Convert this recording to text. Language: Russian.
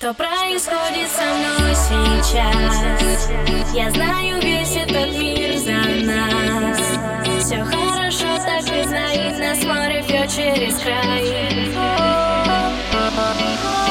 Что происходит со мной сейчас? Я знаю, весь этот мир за нас. Все хорошо, так и знает нас море, все через край.